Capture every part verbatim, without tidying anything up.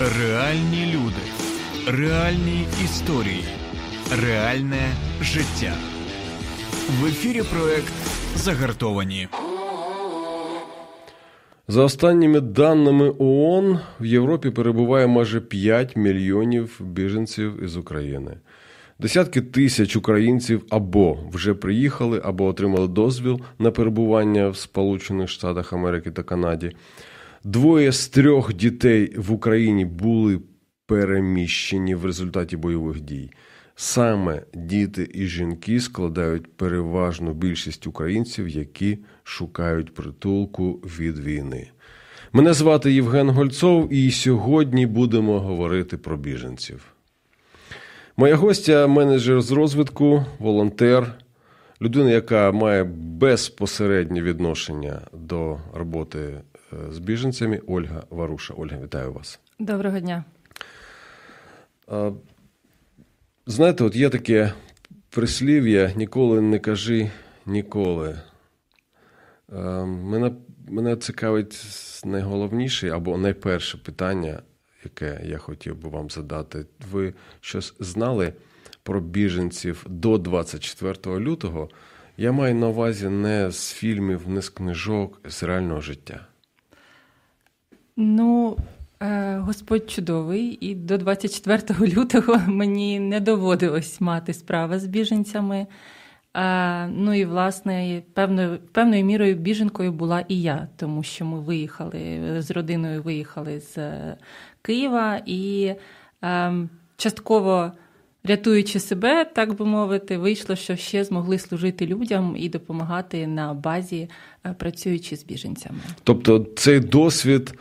Реальні люди. Реальні історії. Реальне життя. В ефірі проект «Загартовані». За останніми даними ООН, в Європі перебуває майже п'ять мільйонів біженців із України. Десятки тисяч українців або вже приїхали, або отримали дозвіл на перебування в Сполучених Штатах Америки та Канаді. Двоє з трьох дітей в Україні були переміщені в результаті бойових дій. Саме діти і жінки складають переважну більшість українців, які шукають притулку від війни. Мене звати Євген Гольцов, і сьогодні будемо говорити про біженців. Моя гостя – менеджер з розвитку, волонтер, людина, яка має безпосереднє відношення до роботи з біженцями, Ольга Варуша. Ольга, вітаю вас. Доброго дня. Знаєте, от є таке прислів'я «ніколи не кажи ніколи». Мене, мене цікавить найголовніше або найперше питання, яке я хотів би вам задати. Ви щось знали про біженців до двадцять четвертого лютого? Я маю на увазі не з фільмів, не з книжок, а з реального життя. Ну, Господь чудовий, і до двадцять четвертого лютого мені не доводилось мати справи з біженцями. Ну і, власне, певною, певною мірою біженкою була і я, тому що ми виїхали, з родиною виїхали з Києва і частково рятуючи себе, так би мовити, вийшло, що ще змогли служити людям і допомагати на базі, працюючи з біженцями. Тобто цей досвід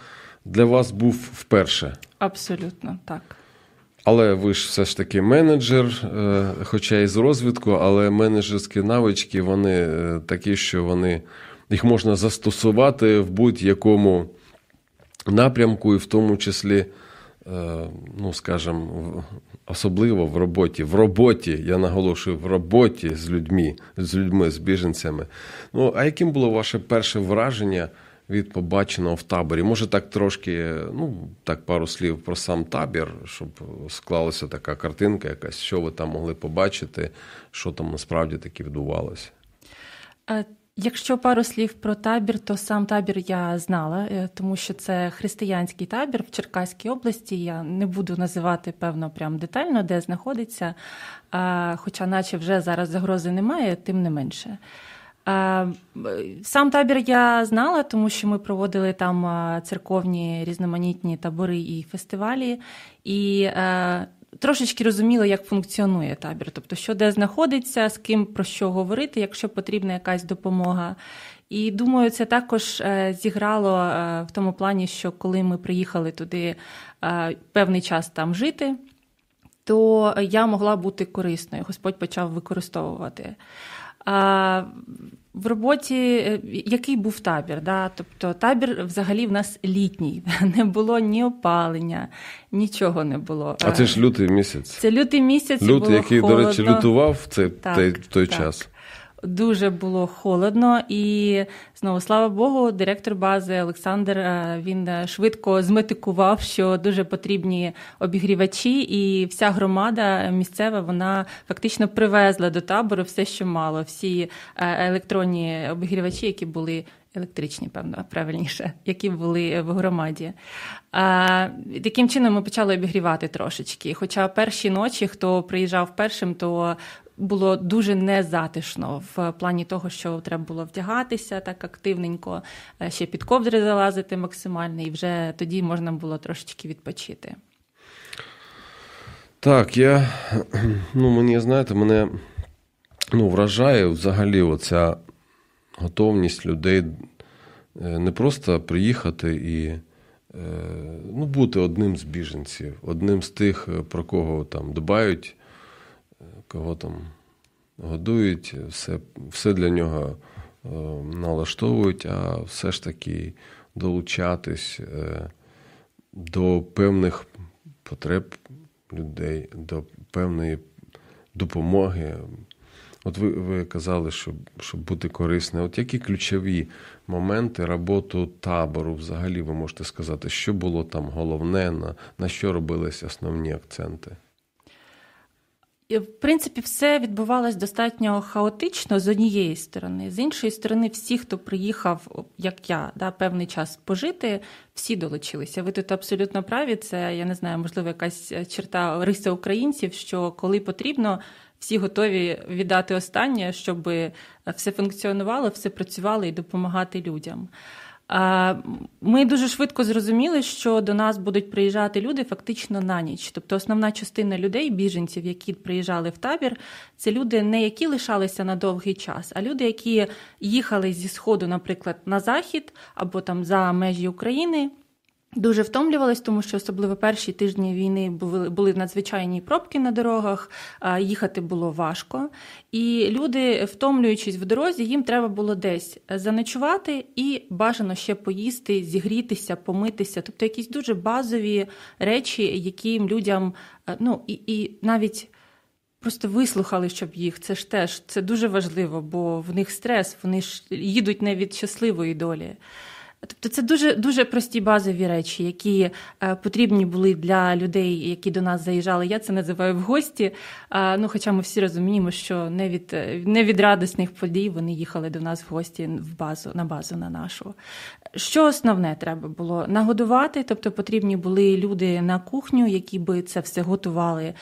для вас був вперше? Абсолютно, так. Але ви ж все ж таки менеджер, хоча і з розвідку, але менеджерські навички, вони такі, що вони, їх можна застосувати в будь-якому напрямку, і в тому числі, ну, скажімо, особливо в роботі. В роботі, я наголошую, в роботі з людьми, з людьми, з біженцями. Ну, а яким було ваше перше враження від побаченого в таборі? Може, так трошки, ну, так пару слів про сам табір, щоб склалася така картинка якась, що ви там могли побачити, що там насправді таки відбувалося? Якщо пару слів про табір, то сам табір я знала, тому що це християнський табір в Черкаській області. Я не буду називати, певно, прям детально, де знаходиться, хоча наче вже зараз загрози немає, тим не менше. Сам табір я знала, тому що ми проводили там церковні різноманітні табори і фестивалі, і трошечки розуміла, як функціонує табір, тобто що де знаходиться, з ким про що говорити, якщо потрібна якась допомога. І думаю, це також зіграло в тому плані, що коли ми приїхали туди певний час там жити, то я могла бути корисною, Господь почав використовувати. А в роботі який був табір? Да? Тобто табір взагалі в нас літній, не було ні опалення, нічого не було. А це ж лютий місяць. Це лютий місяць, Лют, було який, холодно. До речі, лютував цей, так, той, той так. час. Дуже було холодно, і, знову, слава Богу, директор бази Олександр, він швидко зметикував, що дуже потрібні обігрівачі, і вся громада місцева, вона фактично привезла до табору все, що мало, всі електронні обігрівачі, які були електричні, певно, правильніше, які були в громаді. А, таким чином ми почали обігрівати трошечки, хоча перші ночі, хто приїжджав першим, то було дуже незатишно в плані того, що треба було вдягатися так активненько, ще під ковдри залазити максимально, і вже тоді можна було трошечки відпочити. Так, я, ну, мені, знаєте, мене ну, вражає взагалі оця готовність людей не просто приїхати і ну, бути одним з біженців, одним з тих, про кого там дбають, кого там годують, все, все для нього е, налаштовують, а все ж таки долучатись е, до певних потреб людей, до певної допомоги, От ви, ви казали, щоб, щоб бути корисним. От які ключові моменти роботи табору взагалі ви можете сказати? Що було там головне, на, на що робились основні акценти? В принципі, все відбувалось достатньо хаотично з однієї сторони. З іншої сторони, всі, хто приїхав, як я, да, певний час пожити, всі долучилися. Ви тут абсолютно праві. Це, я не знаю, можливо, якась черта риса українців, що коли потрібно, всі готові віддати останнє, щоб все функціонувало, все працювало і допомагати людям. Ми дуже швидко зрозуміли, що до нас будуть приїжджати люди фактично на ніч. Тобто основна частина людей, біженців, які приїжджали в табір, це люди, не які лишалися на довгий час, а люди, які їхали зі Сходу, наприклад, на Захід або там за межі України, дуже втомлювалися, тому що особливо перші тижні війни були, були надзвичайні пробки на дорогах, їхати було важко. І люди, втомлюючись в дорозі, їм треба було десь заночувати і бажано ще поїсти, зігрітися, помитися. Тобто якісь дуже базові речі, які людям, ну, і, і навіть... просто вислухали, щоб їх. Це ж теж, це дуже важливо, бо в них стрес, вони ж їдуть не від щасливої долі. Тобто це дуже, дуже прості базові речі, які потрібні були для людей, які до нас заїжджали. Я це називаю в гості, ну, хоча ми всі розуміємо, що не від, не від радісних подій вони їхали до нас в гості в базу, на базу на нашу. Що основне треба було? Нагодувати, тобто потрібні були люди на кухню, які би це все готували,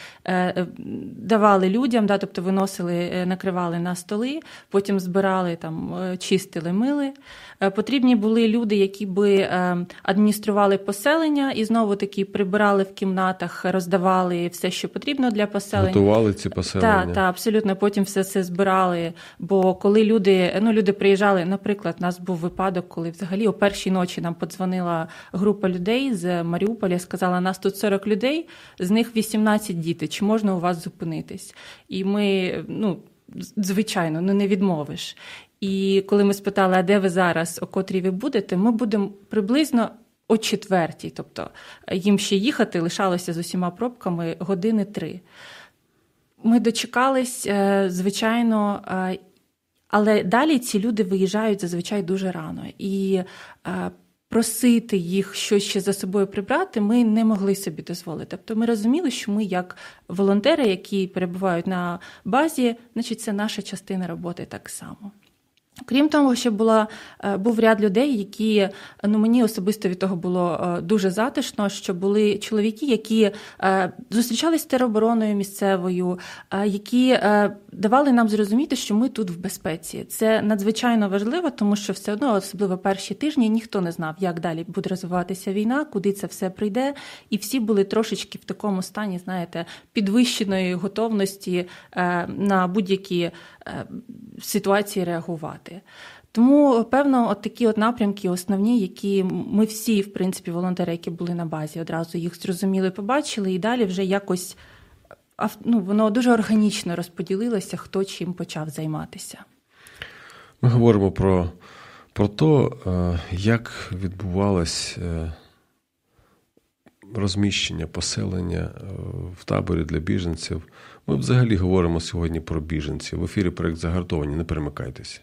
давали людям, да, тобто виносили, накривали на столи, потім збирали, там, чистили, мили. Потрібні були люди, які би адміністрували поселення і знову-таки прибирали в кімнатах, роздавали все, що потрібно для поселення. Готували ці поселення. Так, та, абсолютно. Потім все це збирали, бо коли люди, ну, люди приїжджали, наприклад, у нас був випадок, коли взагалі о першій ночі нам подзвонила група людей з Маріуполя, сказала, нас тут сорок людей, з них вісімнадцять діти, чи можна у вас зупинитись? І ми, ну, звичайно, ну не відмовиш. І коли ми спитали, а де ви зараз, о котрій ви будете, ми будемо приблизно о четвертій. Тобто їм ще їхати, лишалося з усіма пробками години три. Ми дочекались, звичайно, але далі ці люди виїжджають зазвичай дуже рано. І просити їх щось ще за собою прибрати ми не могли собі дозволити. Тобто ми розуміли, що ми як волонтери, які перебувають на базі, значить це наша частина роботи так само. Крім того, ще була, був ряд людей, які, ну мені особисто від того було дуже затишно, що були чоловіки, які зустрічались з теробороною місцевою, які давали нам зрозуміти, що ми тут в безпеці. Це надзвичайно важливо, тому що все одно, особливо перші тижні, ніхто не знав, як далі буде розвиватися війна, куди це все прийде. І всі були трошечки в такому стані, знаєте, підвищеної готовності на будь-які ситуації реагувати. Тому, певно, от такі от напрямки основні, які ми всі, в принципі, волонтери, які були на базі, одразу їх зрозуміли, побачили, і далі вже якось, ну, воно дуже органічно розподілилося, хто чим почав займатися. Ми говоримо про, про те, як відбувалось розміщення, поселення в таборі для біженців. Ми взагалі говоримо сьогодні про біженців. В ефірі проект «Загартовані», не перемикайтеся.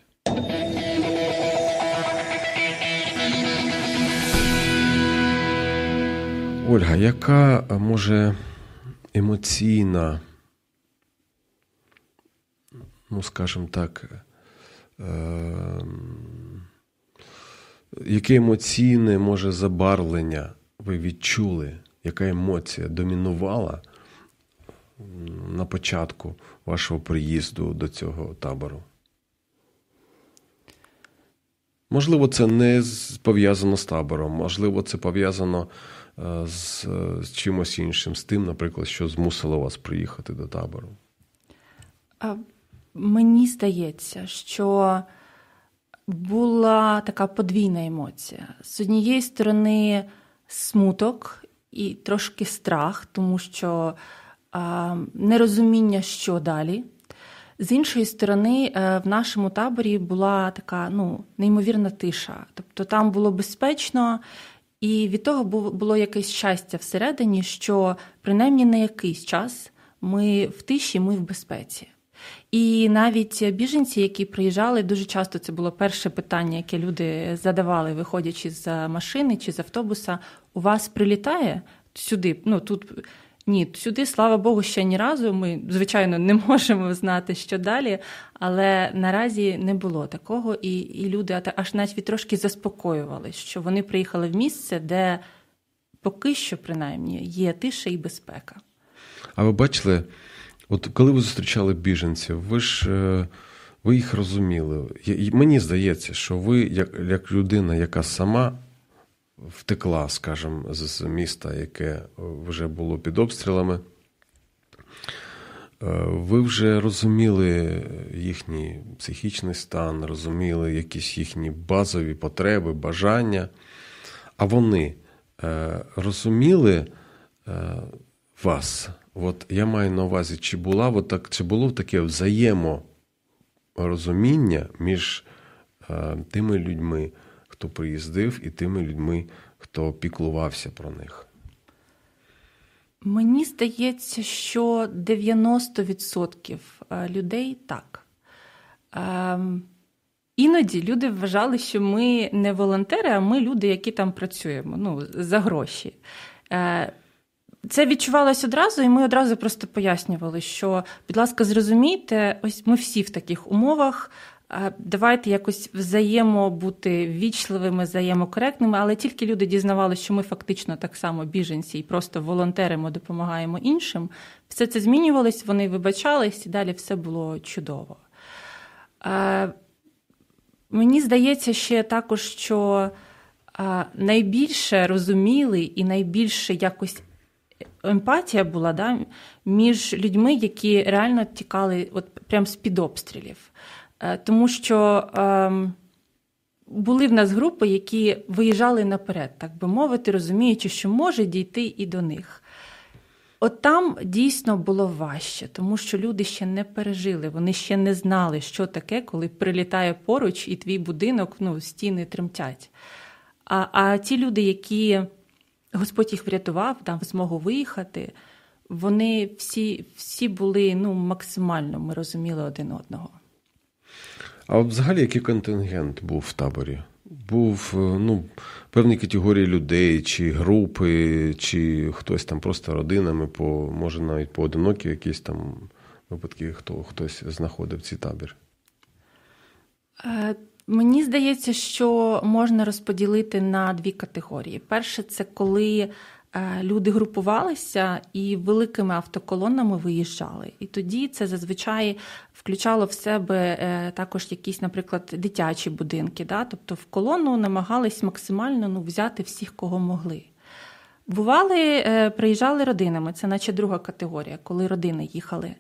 Ольга, яка, може, емоційна, ну, скажімо так, е- яке емоційне, може, забарвлення ви відчули, яка емоція домінувала на початку вашого приїзду до цього табору? Можливо, це не пов'язано з табором, можливо, це пов'язано з, з чимось іншим, з тим, наприклад, що змусило вас приїхати до табору. А, мені здається, що була така подвійна емоція. З однієї сторони, смуток і трошки страх, тому що а, нерозуміння, що далі. З іншої сторони, в нашому таборі була така, ну, неймовірна тиша. Тобто там було безпечно, і від того було якесь щастя всередині, що принаймні на якийсь час ми в тиші, ми в безпеці. І навіть біженці, які приїжджали, дуже часто це було перше питання, яке люди задавали, виходячи з машини чи з автобуса. У вас прилітає сюди? Ну, тут... Ні, сюди, слава Богу, ще ні разу. Ми, звичайно, не можемо знати, що далі, але наразі не було такого. І, і люди аж навіть трошки заспокоювалися, що вони приїхали в місце, де поки що, принаймні, є тиша і безпека. А ви бачили, от коли ви зустрічали біженців, ви ж ви їх розуміли. Мені здається, що ви, як, як людина, яка сама втекла, скажімо, з міста, яке вже було під обстрілами, ви вже розуміли їхній психічний стан, розуміли якісь їхні базові потреби, бажання, а вони розуміли вас? От я маю на увазі, чи була от так, чи було таке взаєморозуміння між тими людьми, хто приїздив, і тими людьми, хто піклувався про них? Мені здається, що дев'яносто відсотків людей так. Іноді люди вважали, що ми не волонтери, а ми люди, які там працюємо, ну, за гроші. Це відчувалось одразу, і ми одразу просто пояснювали, що, будь ласка, зрозумійте, ось ми всі в таких умовах, давайте якось взаємо бути ввічливими, взаємокоректними, але тільки люди дізнавалися, що ми фактично так само біженці і просто волонтеримо, допомагаємо іншим, все це змінювалось, вони вибачались, і далі все було чудово. Мені здається ще також, що найбільше розуміли і найбільше якось емпатія була, да, між людьми, які реально тікали от прям з-під обстрілів. Тому що ем, були в нас групи, які виїжджали наперед, так би мовити, розуміючи, що може дійти і до них. От там дійсно було важче, тому що люди ще не пережили, вони ще не знали, що таке, коли прилітає поруч і твій будинок, ну, стіни тремтять. А, а ті люди, які Господь їх врятував, дав змогу виїхати, вони всі, всі були, ну, максимально, ми розуміли один одного. А взагалі, який контингент був в таборі? Був, ну, певні категорії людей, чи групи, чи хтось там просто родинами, по, може навіть поодинокі якісь там випадки, хто, хтось знаходив цей табір? Мені здається, що можна розподілити на дві категорії. Перше, це коли люди групувалися і великими автоколонами виїжджали. І тоді це зазвичай включало в себе також якісь, наприклад, дитячі будинки. Да? Тобто в колону намагались максимально, ну, взяти всіх, кого могли. Бували, приїжджали родинами, це наче друга категорія, коли родини їхали.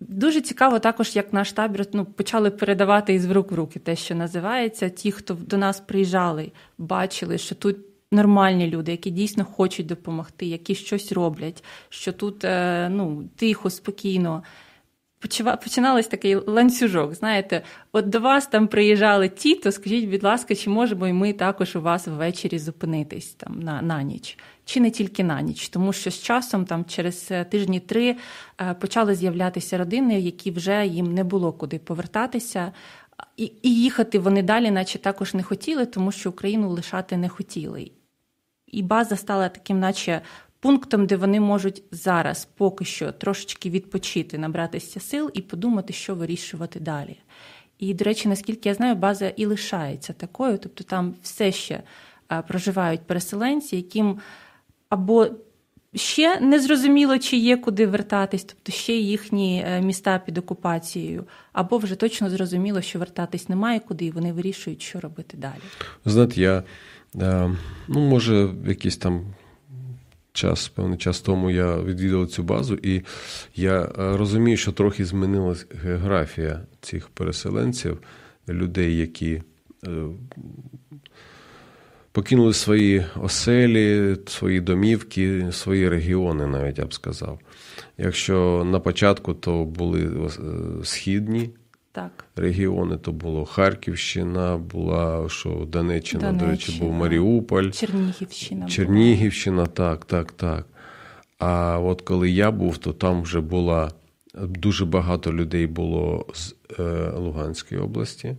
Дуже цікаво також, як наш табір, ну, почали передавати із рук в руки те, що називається. Ті, хто до нас приїжджали, бачили, що тут нормальні люди, які дійсно хочуть допомогти, які щось роблять, що тут, ну, тихо, спокійно. Починалось такий ланцюжок, знаєте, от до вас там приїжджали ті, то скажіть, будь ласка, чи можемо і ми також у вас ввечері зупинитись там на, на ніч? Чи не тільки на ніч? Тому що з часом, там через тижні три, почали з'являтися родини, які вже їм не було куди повертатися. І, і їхати вони далі, наче також не хотіли, тому що Україну лишати не хотіли. І база стала таким, наче, пунктом, де вони можуть зараз поки що трошечки відпочити, набратися сил і подумати, що вирішувати далі. І, до речі, наскільки я знаю, база і лишається такою, тобто там все ще проживають переселенці, яким або ще не зрозуміло, чи є куди вертатись, тобто ще їхні міста під окупацією, або вже точно зрозуміло, що вертатись немає куди, і вони вирішують, що робити далі. Знаєте, я, ну, може, якийсь там час, певний час тому я відвідував цю базу, і я розумію, що трохи змінилась географія цих переселенців, людей, які покинули свої оселі, свої домівки, свої регіони, навіть я б сказав. Якщо на початку то були східні, так, регіони, то було Харківщина, була що, Донеччина, Донеччина, до речі, був Маріуполь. Чернігівщина. Чернігівщина, була. так, так, так. А от коли я був, то там вже була Дуже багато людей було з Луганської області,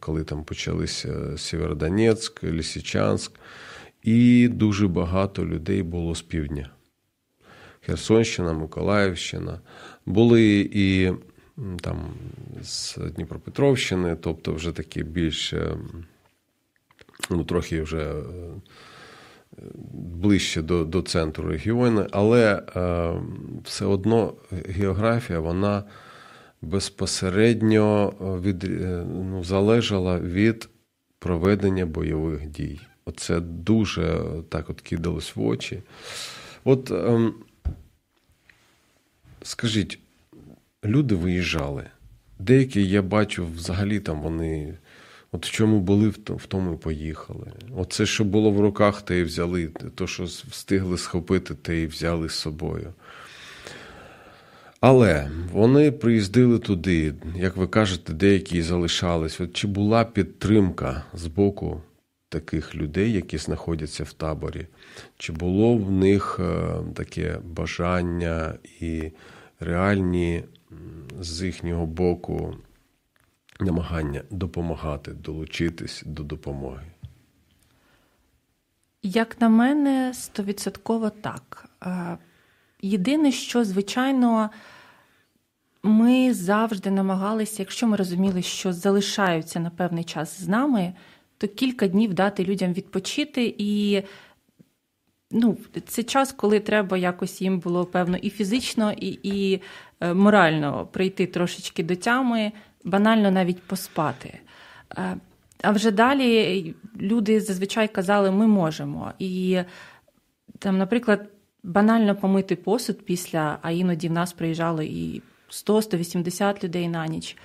коли там почалися Сєвєродонецьк, Лисичанськ. І дуже багато людей було з півдня. Херсонщина, Миколаївщина. Були і там з Дніпропетровщини, тобто вже такі більш, ну, трохи вже ближче до, до центру регіону, але е, все одно географія, вона безпосередньо від, ну, залежала від проведення бойових дій. Оце дуже так от кидалось в очі. От, е, скажіть, люди виїжджали. Деякі, я бачу, взагалі там вони... От в чому були, в тому і поїхали. Оце, що було в руках, те і взяли. То, що встигли схопити, те і взяли з собою. Але вони приїздили туди. Як ви кажете, деякі залишались. От чи була підтримка з боку таких людей, які знаходяться в таборі? Чи було в них таке бажання і реальні з їхнього боку намагання допомагати, долучитись до допомоги? Як на мене, стовідсотково так. Єдине, що, звичайно, ми завжди намагалися, якщо ми розуміли, що залишаються на певний час з нами, то кілька днів дати людям відпочити. І, ну, це час, коли треба якось їм було, певно, і фізично, і, і морально прийти трошечки до тями, банально навіть поспати. А вже далі люди зазвичай казали, ми можемо. І, там, наприклад, банально помити посуд після, а іноді в нас приїжджало і сто - сто вісімдесят людей на ніч.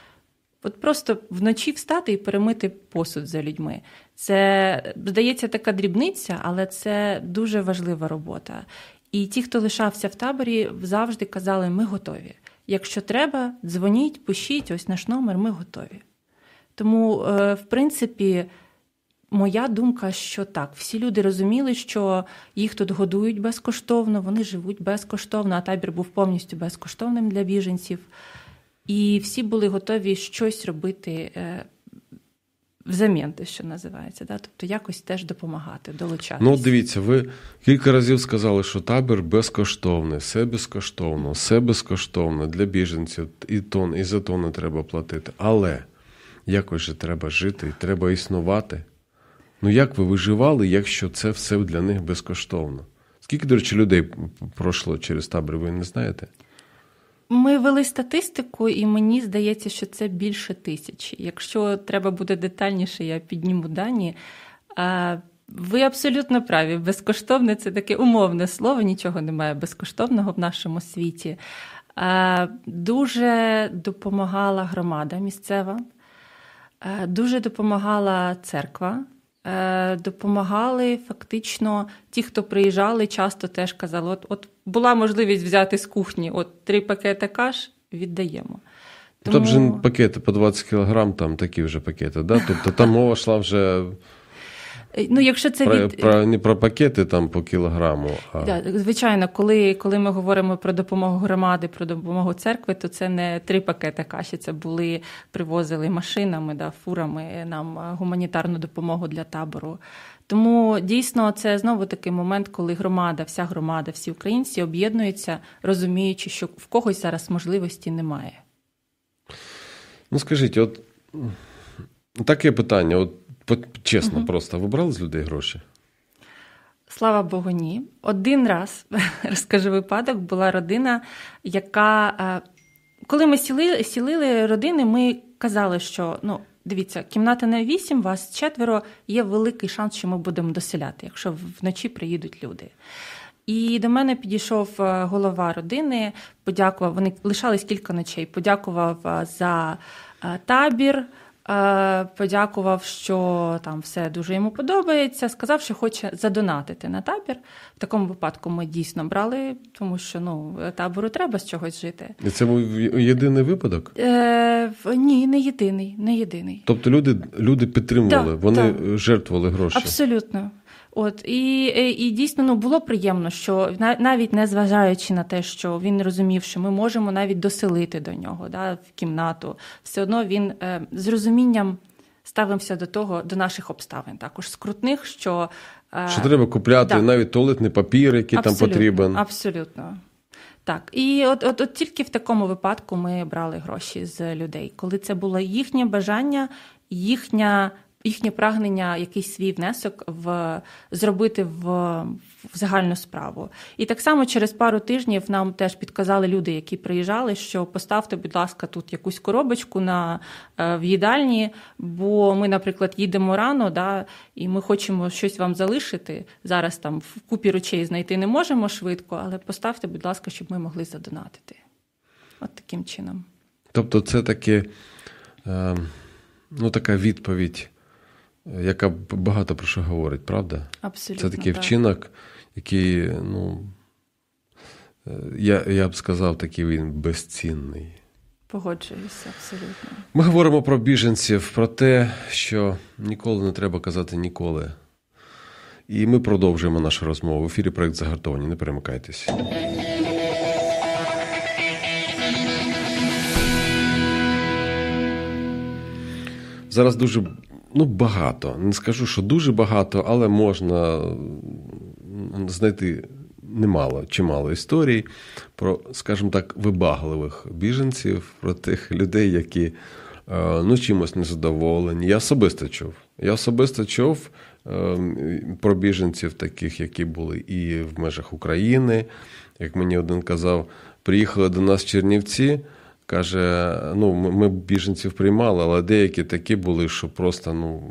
От просто вночі встати і перемити посуд за людьми. Це, здається, така дрібниця, але це дуже важлива робота. І ті, хто лишався в таборі, завжди казали, ми готові. Якщо треба, дзвоніть, пишіть, ось наш номер, ми готові. Тому, в принципі, моя думка, що так, всі люди розуміли, що їх тут годують безкоштовно, вони живуть безкоштовно, а табір був повністю безкоштовним для біженців. І всі були готові щось робити взамін, те, що називається, да? Тобто якось теж допомагати, долучатися. Ну, дивіться, ви кілька разів сказали, що табір безкоштовний, все безкоштовно, все безкоштовно для біженців, і тон, і за то не треба платити. Але якось же треба жити, і треба існувати. Ну, як ви виживали, якщо це все для них безкоштовно? Скільки, до речі, людей пройшло через табір, ви не знаєте? Ми вели статистику, і мені здається, що це більше тисячі. Якщо треба буде детальніше, я підніму дані. Ви абсолютно праві. Безкоштовне – це таке умовне слово, нічого немає безкоштовного в нашому світі. Дуже допомагала громада місцева, дуже допомагала церква. Допомагали фактично ті, хто приїжджали, часто теж казали, от, от була можливість взяти з кухні, от три пакети каш, віддаємо. Тому... Там вже пакети по двадцять кілограм, там такі вже пакети, да? Тобто там мова йшла вже... Ну, якщо це про, від... про, не про пакети там по кілограму. А... Да, звичайно, коли, коли ми говоримо про допомогу громади, про допомогу церкви, то це не три пакети каші, це були, привозили машинами, да, фурами нам гуманітарну допомогу для табору. Тому дійсно це знову такий момент, коли громада, вся громада, всі українці об'єднуються, розуміючи, що в когось зараз можливості немає. Ну, скажіть, от таке питання, от чесно, угу. Просто ви брали з людей гроші? Слава Богу, ні. Один раз, розкажу випадок, була родина, яка... Коли ми сіли, сілили родини, ми казали, що, ну, дивіться, кімната на вісім, вас четверо, є великий шанс, що ми будемо доселяти, якщо вночі приїдуть люди. І до мене підійшов голова родини, подякував, вони лишались кілька ночей, подякував за табір, подякував, що там все дуже йому подобається, сказав, що хоче задонатити на табір. В такому випадку ми дійсно брали, тому що, ну, табору треба з чогось жити. І це був єдиний випадок? Е, ні, не єдиний, не єдиний. Тобто люди, люди підтримували, да, вони да. жертвували гроші? Абсолютно. От і, і дійсно, ну, було приємно, що навіть не зважаючи на те, що він розумів, що ми можемо навіть доселити до нього, да, в кімнату, все одно він е, з розумінням ставимося до того, до наших обставин, також скрутних, що... Е, що треба купляти, так, навіть туалетний папір, який абсолютно, там потрібен. Абсолютно. Так, і от, от, от тільки в такому випадку ми брали гроші з людей, коли це було їхнє бажання, їхня... їхнє прагнення якийсь свій внесок в зробити в, в загальну справу. І так само через пару тижнів нам теж підказали люди, які приїжджали, що поставте, будь ласка, тут якусь коробочку на, в їдальні, бо ми, наприклад, їдемо рано, да, і ми хочемо щось вам залишити. Зараз там в купі речей знайти не можемо швидко, але поставте, будь ласка, щоб ми могли задонатити. От таким чином. Тобто це таки, е, ну, така відповідь, яка багато про що говорить, правда? Абсолютно. Це такий так. вчинок, який, ну, я, я б сказав, такий він безцінний. Погоджуюся, абсолютно. Ми говоримо про біженців, про те, що ніколи не треба казати ніколи. І ми продовжуємо нашу розмову. В ефірі проект «Загартовані». Не перемикайтесь. Зараз дуже... Ну, багато. Не скажу, що дуже багато, але можна знайти немало, чимало історій про, скажімо так, вибагливих біженців, про тих людей, які, ну, чимось незадоволені. Я особисто чув. Я особисто чув про біженців таких, які були і в межах України. Як мені один казав, приїхали до нас Чернівці. Каже, ну, ми біженців приймали, але деякі такі були, що просто, ну,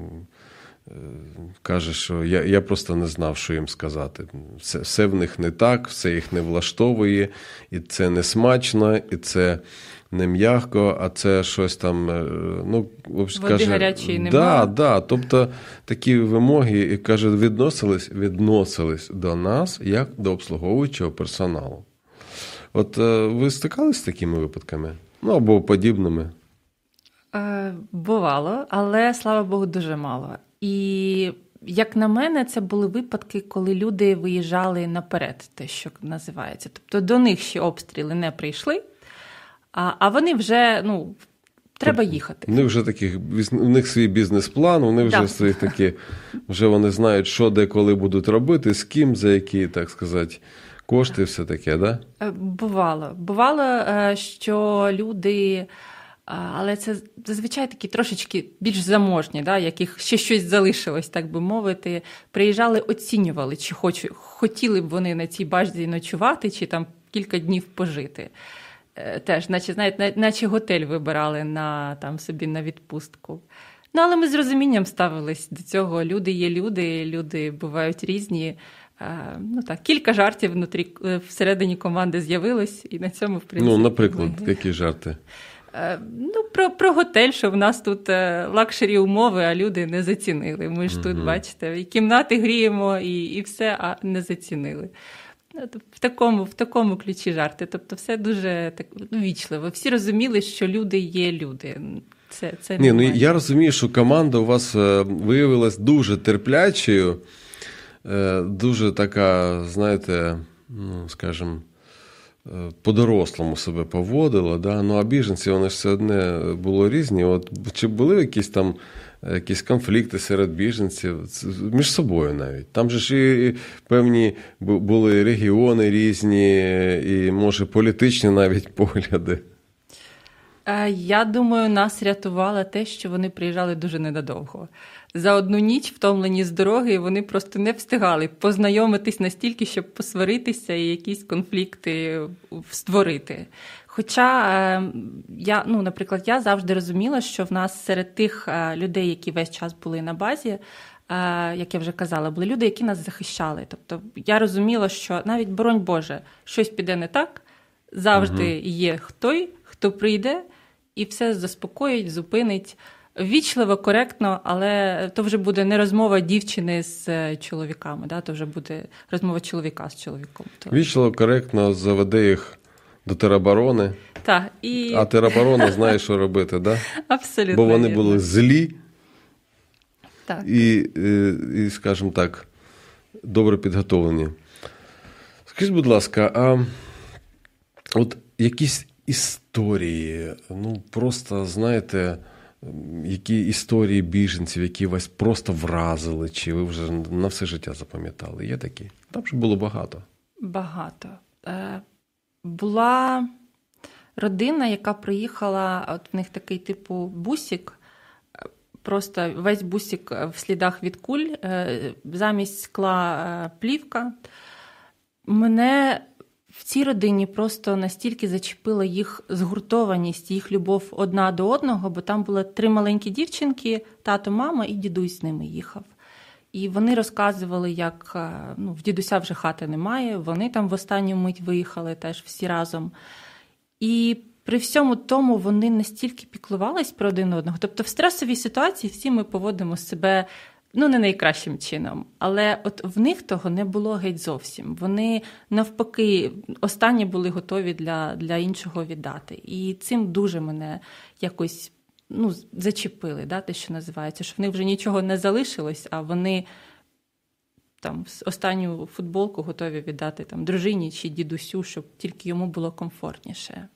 каже, що я, я просто не знав, що їм сказати. Все, все в них не так, все їх не влаштовує, і це не смачно, і це не м'яко, а це щось там, ну, води каже, гарячої немає. Да, да, тобто такі вимоги, і каже, відносились, відносились до нас як до обслуговуючого персоналу. От ви стикалися з такими випадками? Ну, або подібними? Бувало, але, слава Богу, дуже мало. І, як на мене, це були випадки, коли люди виїжджали наперед, те, що називається. Тобто до них ще обстріли не прийшли, а, а вони вже, ну, треба їхати. Вони вже таких, у них свій бізнес-план, вони вже, да, своїх такі, вже вони знають, що, де, коли будуть робити, з ким, за які, так сказати, кошти, все таке, да? Бувало. Бувало, що люди, але це зазвичай такі трошечки більш заможні, да, яких ще щось залишилось, так би мовити, приїжджали, оцінювали, чи хоч, хотіли б вони на цій базі ночувати, чи там кілька днів пожити. Теж, наче, знаєте, наче готель вибирали на, там, собі на відпустку. Ну, але ми з розумінням ставились до цього. Люди є люди, люди бувають різні. Ну так, кілька жартів внутрі, всередині команди з'явилось, і на цьому, в принципі... Ну, наприклад, ми... які жарти? Ну, про, про готель, що в нас тут лакшері умови, а люди не зацінили. Ми ж, угу, тут, бачите, і кімнати гріємо, і, і все, а не зацінили. В такому, в такому ключі жарти. Тобто все дуже так, вічливо. Всі розуміли, що люди є люди. Це, це Ні, ну, я розумію, що команда у вас виявилась дуже терплячою, дуже така, знаєте, ну, скажімо, по-дорослому себе поводила, да? Ну, а біженці, вони ж все одне було різні. От, чи були якісь там якісь конфлікти серед біженців, між собою навіть? Там же ж і певні були регіони різні, і, може, політичні навіть погляди. Я думаю, нас рятувало те, що вони приїжджали дуже ненадовго. За одну ніч, втомлені з дороги, вони просто не встигали познайомитись настільки, щоб посваритися і якісь конфлікти створити. Хоча, я, ну, наприклад, я завжди розуміла, що в нас серед тих людей, які весь час були на базі, як я вже казала, були люди, які нас захищали. Тобто я розуміла, що навіть, боронь Боже, щось піде не так, завжди угу. є хтось, хто прийде і все заспокоїть, зупинить. Вічливо, коректно, але то вже буде не розмова дівчини з чоловіками, да? То вже буде розмова чоловіка з чоловіком. То... Вічливо, коректно заведе їх до тероборони, та, і... а тероборона знає, що робити, да? Абсолютно. Бо вони вірно. Були злі так. І, і, скажімо так, добре підготовлені. Скажіть, будь ласка, а от якісь історії, ну просто, знаєте, які історії біженців, які вас просто вразили, чи ви вже на все життя запам'ятали? Є такі? Там ж було багато. Багато. Е, була родина, яка приїхала, от в них такий типу бусик, просто весь бусик в слідах від куль, е, замість скла е, плівка. Мене в цій родині просто настільки зачепила їх згуртованість, їх любов одна до одного, бо там були три маленькі дівчинки, тато, мама і дідусь з ними їхав. І вони розказували, як ну, в дідуся вже хати немає, вони там в останню мить виїхали теж всі разом. І при всьому тому вони настільки піклувались про один одного. Тобто в стресовій ситуації всі ми поводимо себе, ну, не найкращим чином. Але от в них того не було геть зовсім. Вони, навпаки, останні були готові для, для іншого віддати. І цим дуже мене якось ну, зачепили, да, те, що називається, що в них вже нічого не залишилось, а вони там останню футболку готові віддати там, дружині чи дідусю, щоб тільки йому було комфортніше.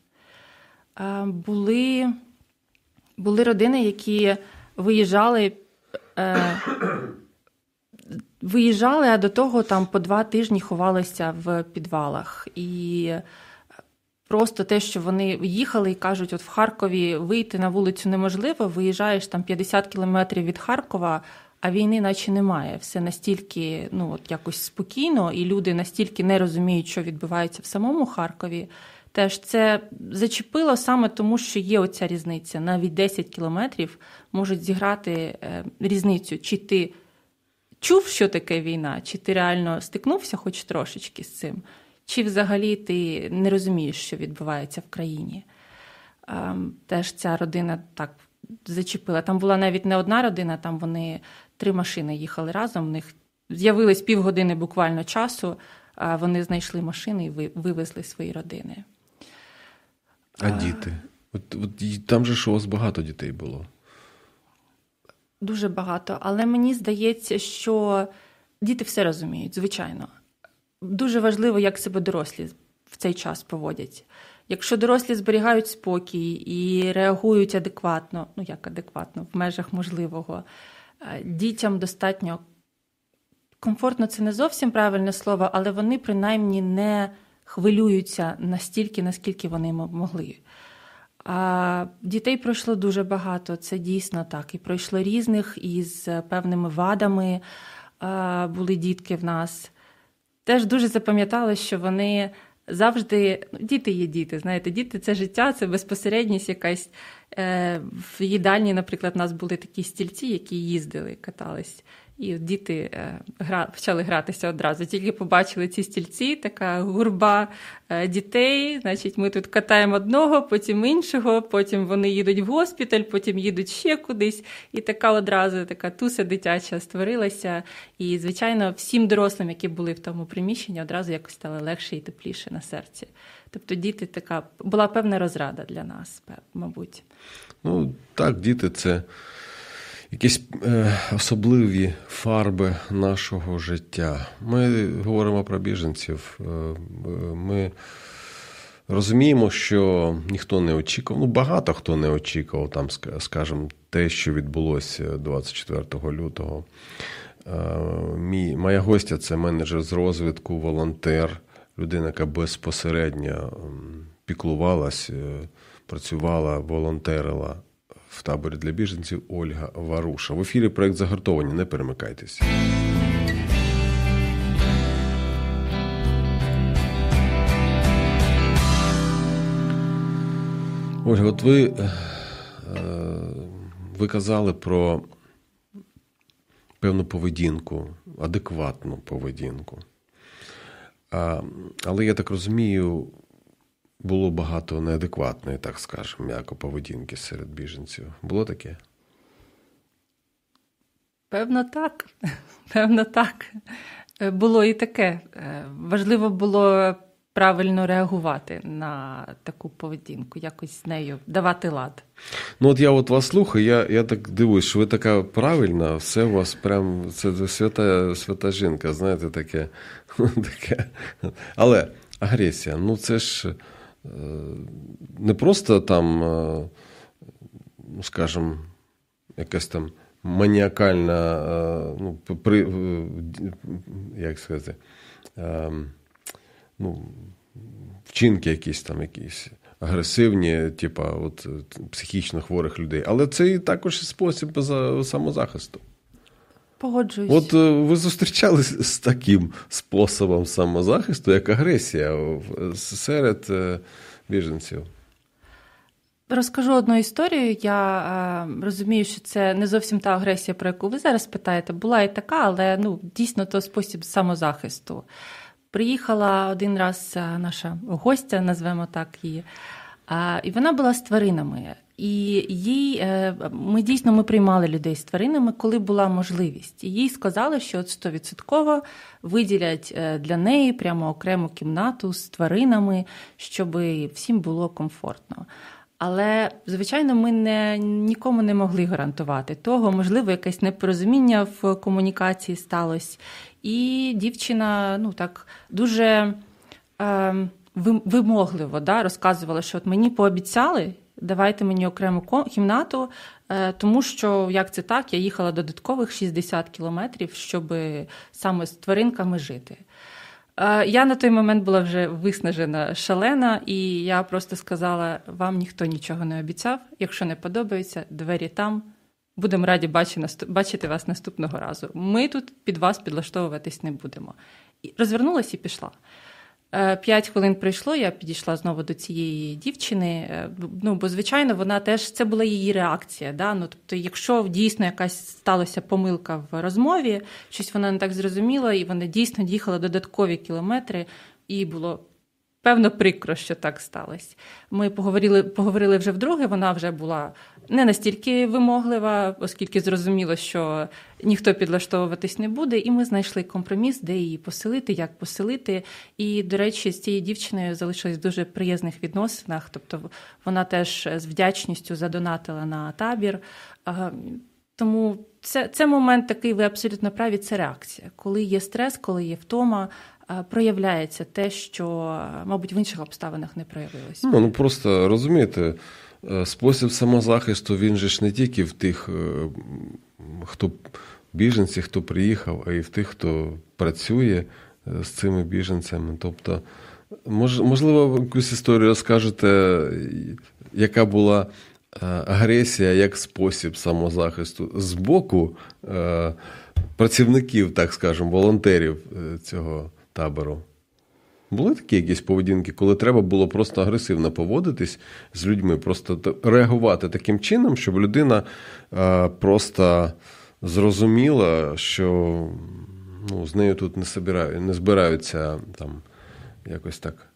А, були, були родини, які виїжджали, е, виїжджали, а до того там по два тижні ховалися в підвалах. І просто те, що вони їхали і кажуть, от в Харкові вийти на вулицю неможливо, виїжджаєш там п'ятдесят кілометрів від Харкова, а війни наче немає. Все настільки, ну, от якось спокійно, і люди настільки не розуміють, що відбувається в самому Харкові. Теж це зачепило саме тому, що є оця різниця. Навіть десять кілометрів можуть зіграти різницю, чи ти чув, що таке війна, чи ти реально стикнувся хоч трошечки з цим, чи взагалі ти не розумієш, що відбувається в країні. Теж ця родина так зачепила. Там була навіть не одна родина, там вони три машини їхали разом, в них з'явилось півгодини буквально часу, вони знайшли машини і вивезли свої родини. А, а... діти? От, от, там же ж у вас багато дітей було. Дуже багато, але мені здається, що діти все розуміють, звичайно. Дуже важливо, як себе дорослі в цей час поводять. Якщо дорослі зберігають спокій і реагують адекватно, ну як адекватно, в межах можливого, дітям достатньо комфортно, це не зовсім правильне слово, але вони принаймні не хвилюються настільки, наскільки вони могли. А дітей пройшло дуже багато, це дійсно так. І пройшло різних, із певними вадами були дітки в нас. Теж дуже запам'ятала, що вони завжди... Діти є діти, знаєте, діти – це життя, це безпосередність якась. В їдальні, наприклад, у нас були такі стільці, які їздили, катались. І діти гра... почали гратися одразу. Тільки побачили ці стільці, така гурба дітей. Значить, ми тут катаємо одного, потім іншого, потім вони їдуть в госпіталь, потім їдуть ще кудись. І така одразу така туса дитяча створилася. І, звичайно, всім дорослим, які були в тому приміщенні, одразу якось стало легше і тепліше на серці. Тобто діти така... Була певна розрада для нас, мабуть. Ну, так, діти – це... якісь е, особливі фарби нашого життя. Ми говоримо про біженців. Е, ми розуміємо, що ніхто не очікував, ну багато хто не очікував, там, скажімо, те, що відбулося двадцять четвертого лютого. Е, мій, моя гостя – це менеджер з розвитку, волонтер, людина, яка безпосередньо піклувалась, працювала, волонтерила в таборі для біженців Ольга Варуша. В ефірі проект «Загартовані». Не перемикайтесь. Ольга, от ви, ви казали про певну поведінку, адекватну поведінку. Але я так розумію, було багато неадекватної, так скажемо, м'яко поведінки серед біженців. Було таке? Певно, так. Певно, так. Було і таке. Важливо було правильно реагувати на таку поведінку, якось з нею давати лад? Ну от я от вас слухаю, я, я так дивуюсь, що ви така правильна, все у вас прям, це свята, свята жінка, знаєте, таке, таке. Але агресія, ну це ж не просто там, ну скажімо, якась там маніакальна, ну, при, як сказати, ну, вчинки якісь там, якісь агресивні, типу, от психічно хворих людей. Але це і також спосіб самозахисту. Погоджуюсь. От ви зустрічалися з таким способом самозахисту, як агресія серед біженців? Розкажу одну історію. Я е, розумію, що це не зовсім та агресія, про яку ви зараз питаєте. Була і така, але ну, дійсно то спосіб самозахисту. Приїхала один раз наша гостя, назвемо так її, е, і вона була з тваринами. І їй, е, ми дійсно ми приймали людей з тваринами, коли була можливість. І їй сказали, що от сто відсотків виділять для неї прямо окрему кімнату з тваринами, щоб всім було комфортно. Але, звичайно, ми не, нікому не могли гарантувати того. Можливо, якесь непорозуміння в комунікації сталося. І дівчина ну, так, дуже е, вимогливо да, розказувала, що от мені пообіцяли, давайте мені окрему кімнату, е, тому що, як це так, я їхала додаткових шістдесят кілометрів, щоб саме з тваринками жити. Я на той момент була вже виснажена, шалена, і я просто сказала, вам ніхто нічого не обіцяв, якщо не подобається, двері там, будемо раді бачити вас наступного разу. Ми тут під вас підлаштовуватись не будемо. І розвернулася і пішла. П'ять хвилин пройшло, я підійшла знову до цієї дівчини, ну, бо, звичайно, вона теж, це була її реакція, да? Ну, тобто, якщо дійсно якась сталася помилка в розмові, щось вона не так зрозуміла, і вона дійсно їхала додаткові кілометри, і було, певно, прикро, що так сталося. Ми поговорили, поговорили вже вдруге, вона вже була не настільки вимоглива, оскільки зрозуміло, що ніхто підлаштовуватись не буде, і ми знайшли компроміс, де її поселити, як поселити. І, до речі, з цією дівчиною залишились в дуже приязних відносинах, тобто вона теж з вдячністю задонатила на табір. Тому це, це момент такий, ви абсолютно праві, це реакція. Коли є стрес, коли є втома, проявляється те, що, мабуть, в інших обставинах не проявилося. Ну, ну просто, розумієте, спосіб самозахисту, він же ж не тільки в тих, хто біженці, хто приїхав, а і в тих, хто працює з цими біженцями. Тобто, мож, можливо, якусь історію розкажете, яка була агресія як спосіб самозахисту з боку працівників, так скажемо, волонтерів цього табору. Були такі якісь поведінки, коли треба було просто агресивно поводитись з людьми, просто реагувати таким чином, щоб людина просто зрозуміла, що ну, з нею тут не собираю, не збираються там якось так,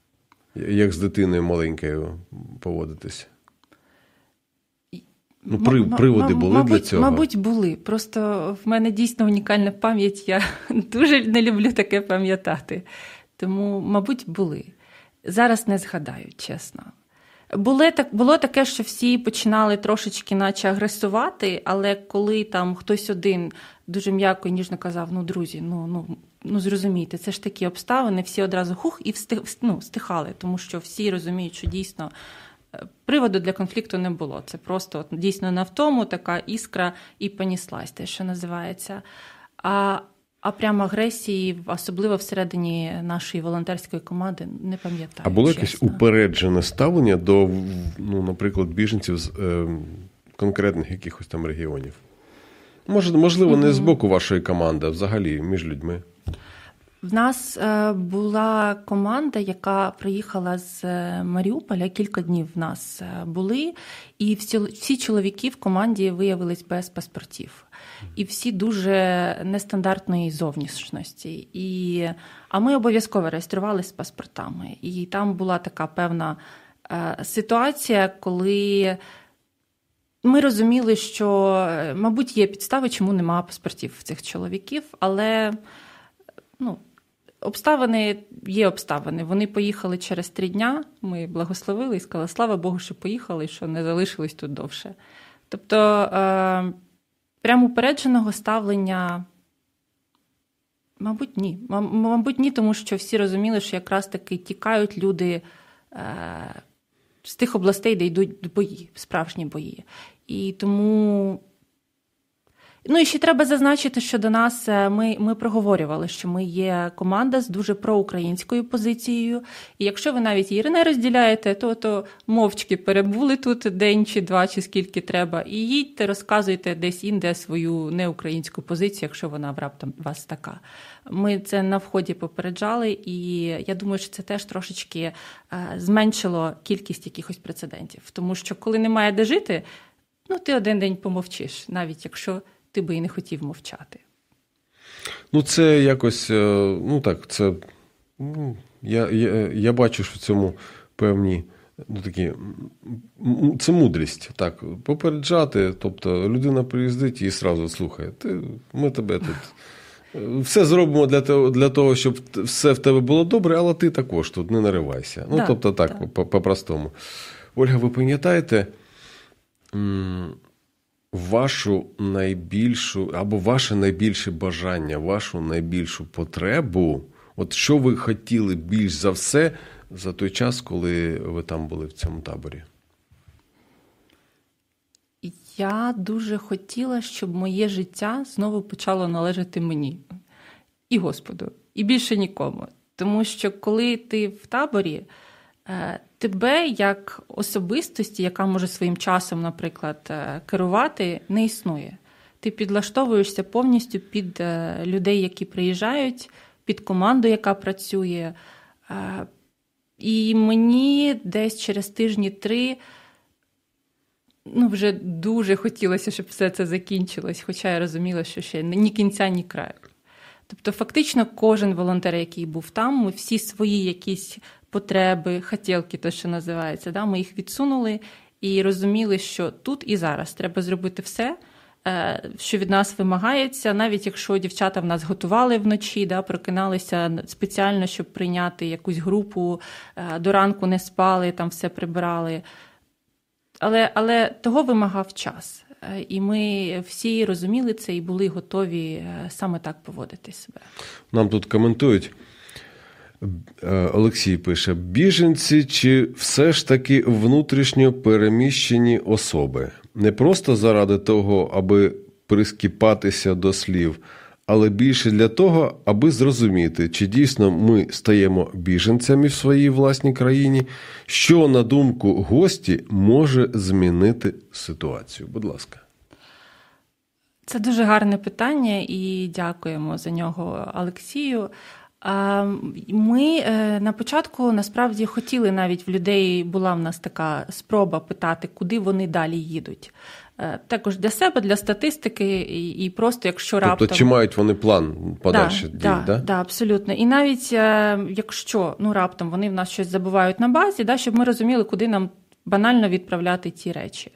як з дитиною маленькою поводитись. Ну, при, приводи були мабуть, для цього? Мабуть, були. Просто в мене дійсно унікальна пам'ять. Я дуже не люблю таке пам'ятати. Тому, мабуть, були. Зараз не згадаю, чесно. Були, так, було таке, що всі починали трошечки наче агресувати, але коли там хтось один дуже м'яко і ніжно казав, ну, друзі, ну, ну, ну зрозумійте, це ж такі обставини, всі одразу хух і встих, ну, стихали, тому що всі розуміють, що дійсно приводу для конфлікту не було. Це просто от, дійсно на втому така іскра і поніслась, те, що називається. А, а прямо агресії, особливо всередині нашої волонтерської команди, не пам'ятаю. А було чесно. Якесь упереджене ставлення до, ну, наприклад, біженців з е, конкретних якихось там регіонів? Може, можливо, не з боку вашої команди, а взагалі між людьми? В нас була команда, яка приїхала з Маріуполя, кілька днів в нас були, і всі, всі чоловіки в команді виявились без паспортів. І всі дуже нестандартної зовнішності. І, а ми обов'язково реєструвалися з паспортами. І там була така певна ситуація, коли ми розуміли, що, мабуть, є підстави, чому немає паспортів в цих чоловіків, але ну, Обставини є обставини. Вони поїхали через три дня, ми благословили і сказали, слава Богу, що поїхали, що не залишились тут довше. Тобто прямо упередженого ставлення, мабуть, ні. Мабуть, ні, тому що всі розуміли, що якраз таки тікають люди з тих областей, де йдуть бої, справжні бої. І тому... Ну і ще треба зазначити, що до нас ми, ми проговорювали, що ми є команда з дуже проукраїнською позицією. І якщо ви навіть її не розділяєте, то, то мовчки перебули тут день чи два, чи скільки треба. І їдьте, розказуйте десь інде свою неукраїнську позицію, якщо вона раптом у вас така. Ми це на вході попереджали, і я думаю, що це теж трошечки зменшило кількість якихось прецедентів. Тому що коли немає де жити, ну ти один день помовчиш, навіть якщо... ти би і не хотів мовчати. Ну, це якось, ну так, це, ну, я, я, я бачу, що в цьому певні, ну такі, це мудрість, так, попереджати, тобто людина приїздить і одразу слухає, ти, ми тебе тут, все зробимо для того, для того, щоб все в тебе було добре, але ти також тут, не наривайся. Ну, да, тобто так, да. По-простому. Ольга, ви пам'ятаєте, вашу найбільшу, або ваше найбільше бажання, вашу найбільшу потребу, от що ви хотіли більш за все за той час, коли ви там були в цьому таборі? Я дуже хотіла, щоб моє життя знову почало належати мені і Господу, і більше нікому. Тому що коли ти в таборі, тебе, як особистості, яка може своїм часом, наприклад, керувати, не існує. Ти підлаштовуєшся повністю під людей, які приїжджають, під команду, яка працює. І мені десь через тижні три, ну, вже дуже хотілося, щоб все це закінчилось, хоча я розуміла, що ще ні кінця, ні краю. Тобто, фактично, кожен волонтер, який був там, ми всі свої якісь потреби, хотєлки, то, що називається, да, ми їх відсунули і розуміли, що тут і зараз треба зробити все, що від нас вимагається, навіть якщо дівчата в нас готували вночі, да, прокиналися спеціально, щоб прийняти якусь групу, до ранку не спали, там все прибирали. Але, але того вимагав час. І ми всі розуміли це і були готові саме так поводити себе. Нам тут коментують. Олексій пише, біженці чи все ж таки внутрішньо переміщені особи? Не просто заради того, аби прискіпатися до слів, але більше для того, аби зрозуміти, чи дійсно ми стаємо біженцями в своїй власній країні, що, на думку гості, може змінити ситуацію. Будь ласка. Це дуже гарне питання і дякуємо за нього Олексію. Ми на початку, насправді, хотіли навіть в людей, була в нас така спроба питати, куди вони далі їдуть. Також для себе, для статистики і просто якщо раптом... Тобто, чи мають вони план подальше? Да, так, да, да? Да, абсолютно. І навіть якщо, ну, раптом вони в нас щось забувають на базі, да, щоб ми розуміли, куди нам банально відправляти ці речі.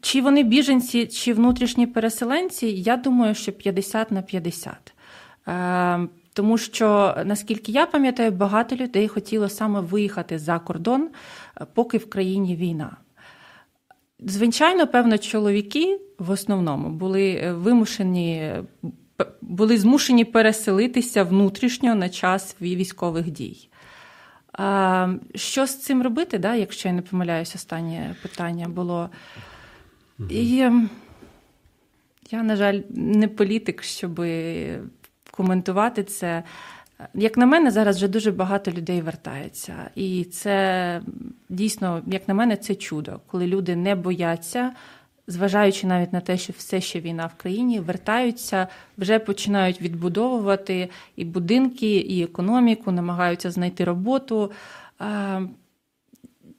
Чи вони біженці, чи внутрішні переселенці, я думаю, що п'ятдесят на п'ятдесят. Тому що, наскільки я пам'ятаю, багато людей хотіло саме виїхати за кордон, поки в країні війна. Звичайно, певно, чоловіки в основному були вимушені, були змушені переселитися внутрішньо на час військових дій. Що з цим робити, да? Якщо я не помиляюсь, останнє питання було... І... Я, на жаль, не політик, щоб коментувати це. Як на мене, зараз вже дуже багато людей вертається. І це дійсно, як на мене, це чудо, коли люди не бояться, зважаючи навіть на те, що все ще війна в країні, вертаються, вже починають відбудовувати і будинки, і економіку, намагаються знайти роботу.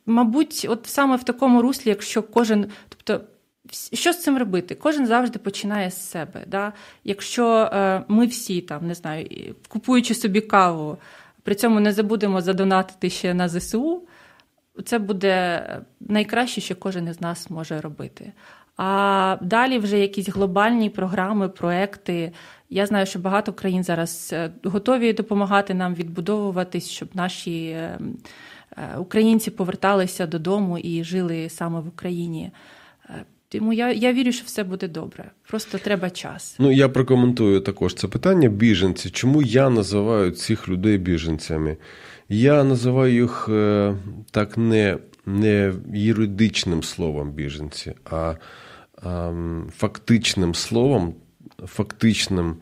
Мабуть, от саме в такому руслі, якщо кожен... тобто, що з цим робити? Кожен завжди починає з себе. Да? Якщо ми всі, там, не знаю, купуючи собі каву, при цьому не забудемо задонатити ще на ЗСУ, це буде найкраще, що кожен із нас може робити. А далі вже якісь глобальні програми, проекти. Я знаю, що багато країн зараз готові допомагати нам відбудовуватись, щоб наші українці поверталися додому і жили саме в Україні. Тому я, я вірю, що все буде добре. Просто треба час. Ну, я прокоментую також це питання. Біженці. Чому я називаю цих людей біженцями? Я називаю їх так не, не юридичним словом біженці, а, а фактичним словом, фактичним,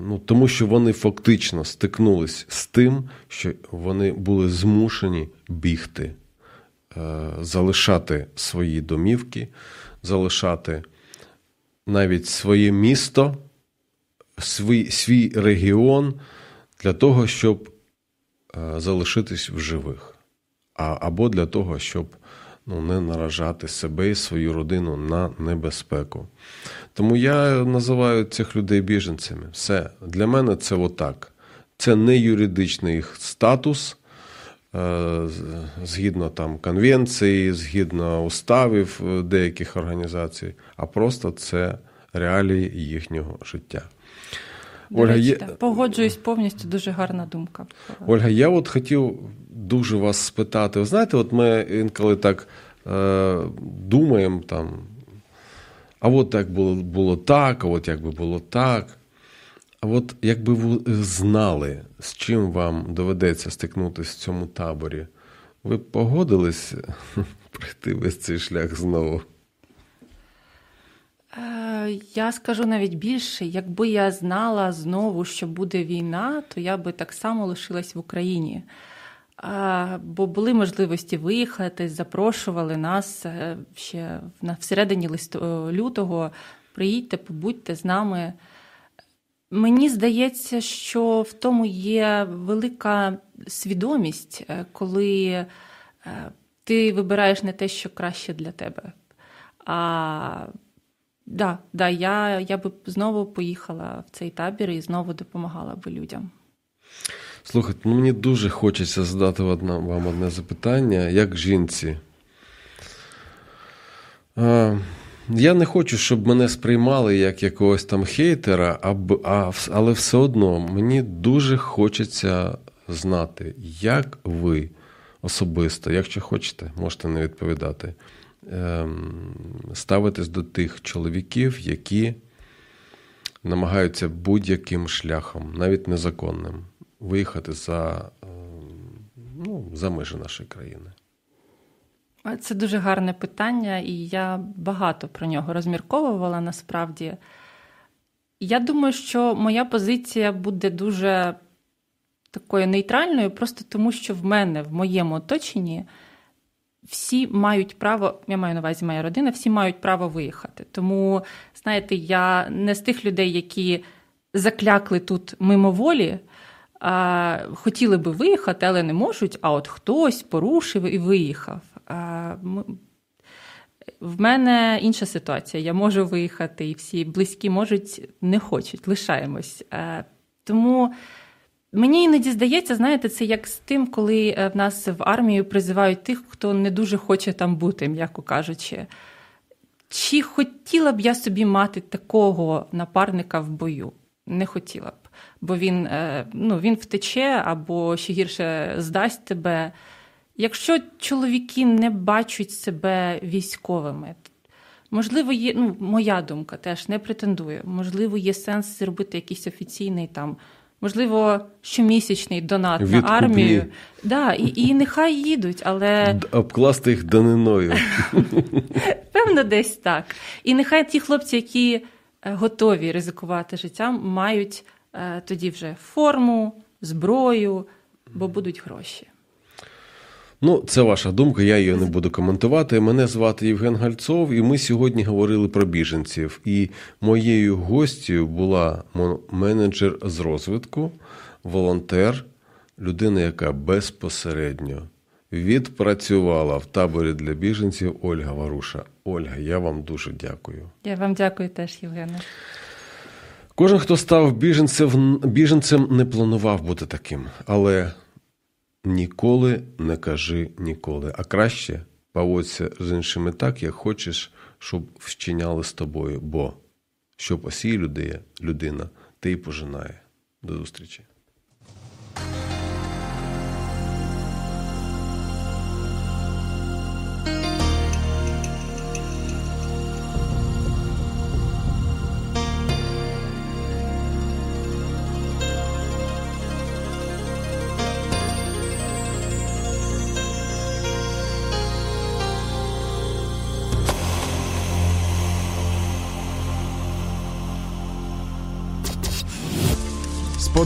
ну, тому що вони фактично стикнулись з тим, що вони були змушені бігти, залишати свої домівки, залишати навіть своє місто, свій, свій регіон для того, щоб залишитись в живих. А, або для того, щоб, ну, не наражати себе і свою родину на небезпеку. Тому я називаю цих людей біженцями. Все. Для мене це отак. Це не юридичний їх статус, згідно там конвенції, згідно уставів деяких організацій, а просто це реалії їхнього життя. До Ольга, речі, я... погоджуюсь повністю, дуже гарна думка. Ольга, я от хотів дуже вас спитати. Ви знаєте, от ми інколи так е, думаємо, там, а от так було, було так, а от якби було так. А от якби ви знали, з чим вам доведеться стикнутися в цьому таборі, ви б погодились пройти весь цей шлях знову? Я скажу навіть більше, якби я знала знову, що буде війна, то я би так само лишилась в Україні. Бо були можливості виїхати, запрошували нас ще всередині лютого, приїдьте, побудьте з нами. Мені здається, що в тому є велика свідомість, коли ти вибираєш не те, що краще для тебе. А да, да, я, я би знову поїхала в цей табір і знову допомагала би людям. Слухайте, ну мені дуже хочеться задати вам одне запитання, як жінці. А... Я не хочу, щоб мене сприймали як якогось там хейтера, а, але все одно мені дуже хочеться знати, як ви особисто, якщо хочете, можете не відповідати, ставитесь до тих чоловіків, які намагаються будь-яким шляхом, навіть незаконним, виїхати за, ну, за межі нашої країни. Це дуже гарне питання, і я багато про нього розмірковувала насправді. Я думаю, що моя позиція буде дуже такою нейтральною, просто тому, що в мене, в моєму оточенні, всі мають право, я маю на увазі моя родина, всі мають право виїхати. Тому, знаєте, я не з тих людей, які заклякли тут мимоволі, а хотіли би виїхати, але не можуть, а от хтось порушив і виїхав. В мене інша ситуація. Я можу виїхати, і всі близькі можуть, не хочуть, лишаємось. Тому мені іноді здається, знаєте, це як з тим, коли в нас в армію призивають тих, хто не дуже хоче там бути, м'яко кажучи. Чи хотіла б я собі мати такого напарника в бою? Не хотіла б, бо він, ну, він втече або ще гірше здасть тебе. Якщо чоловіки не бачать себе військовими, можливо, є, ну, моя думка теж, не претендую, можливо, є сенс зробити якийсь офіційний там, можливо, щомісячний донат відкупні на армію. Да, і, і нехай їдуть, але... Обкласти їх даниною. Певно, десь так. І нехай ті хлопці, які готові ризикувати життям, мають е, тоді вже форму, зброю, бо будуть гроші. Ну, це ваша думка, я її не буду коментувати. Мене звати Євген Гольцов, і ми сьогодні говорили про біженців. І моєю гостею була менеджер з розвитку, волонтер, людина, яка безпосередньо відпрацювала в таборі для біженців, Ольга Варуша. Ольга, я вам дуже дякую. Я вам дякую теж, Євгене. Кожен, хто став біженцем, біженцем, не планував бути таким, але... Ніколи не кажи ніколи. А краще поводься з іншими так, як хочеш, щоб вчиняли з тобою, бо що посіє людина, людина, те й пожинає. До зустрічі.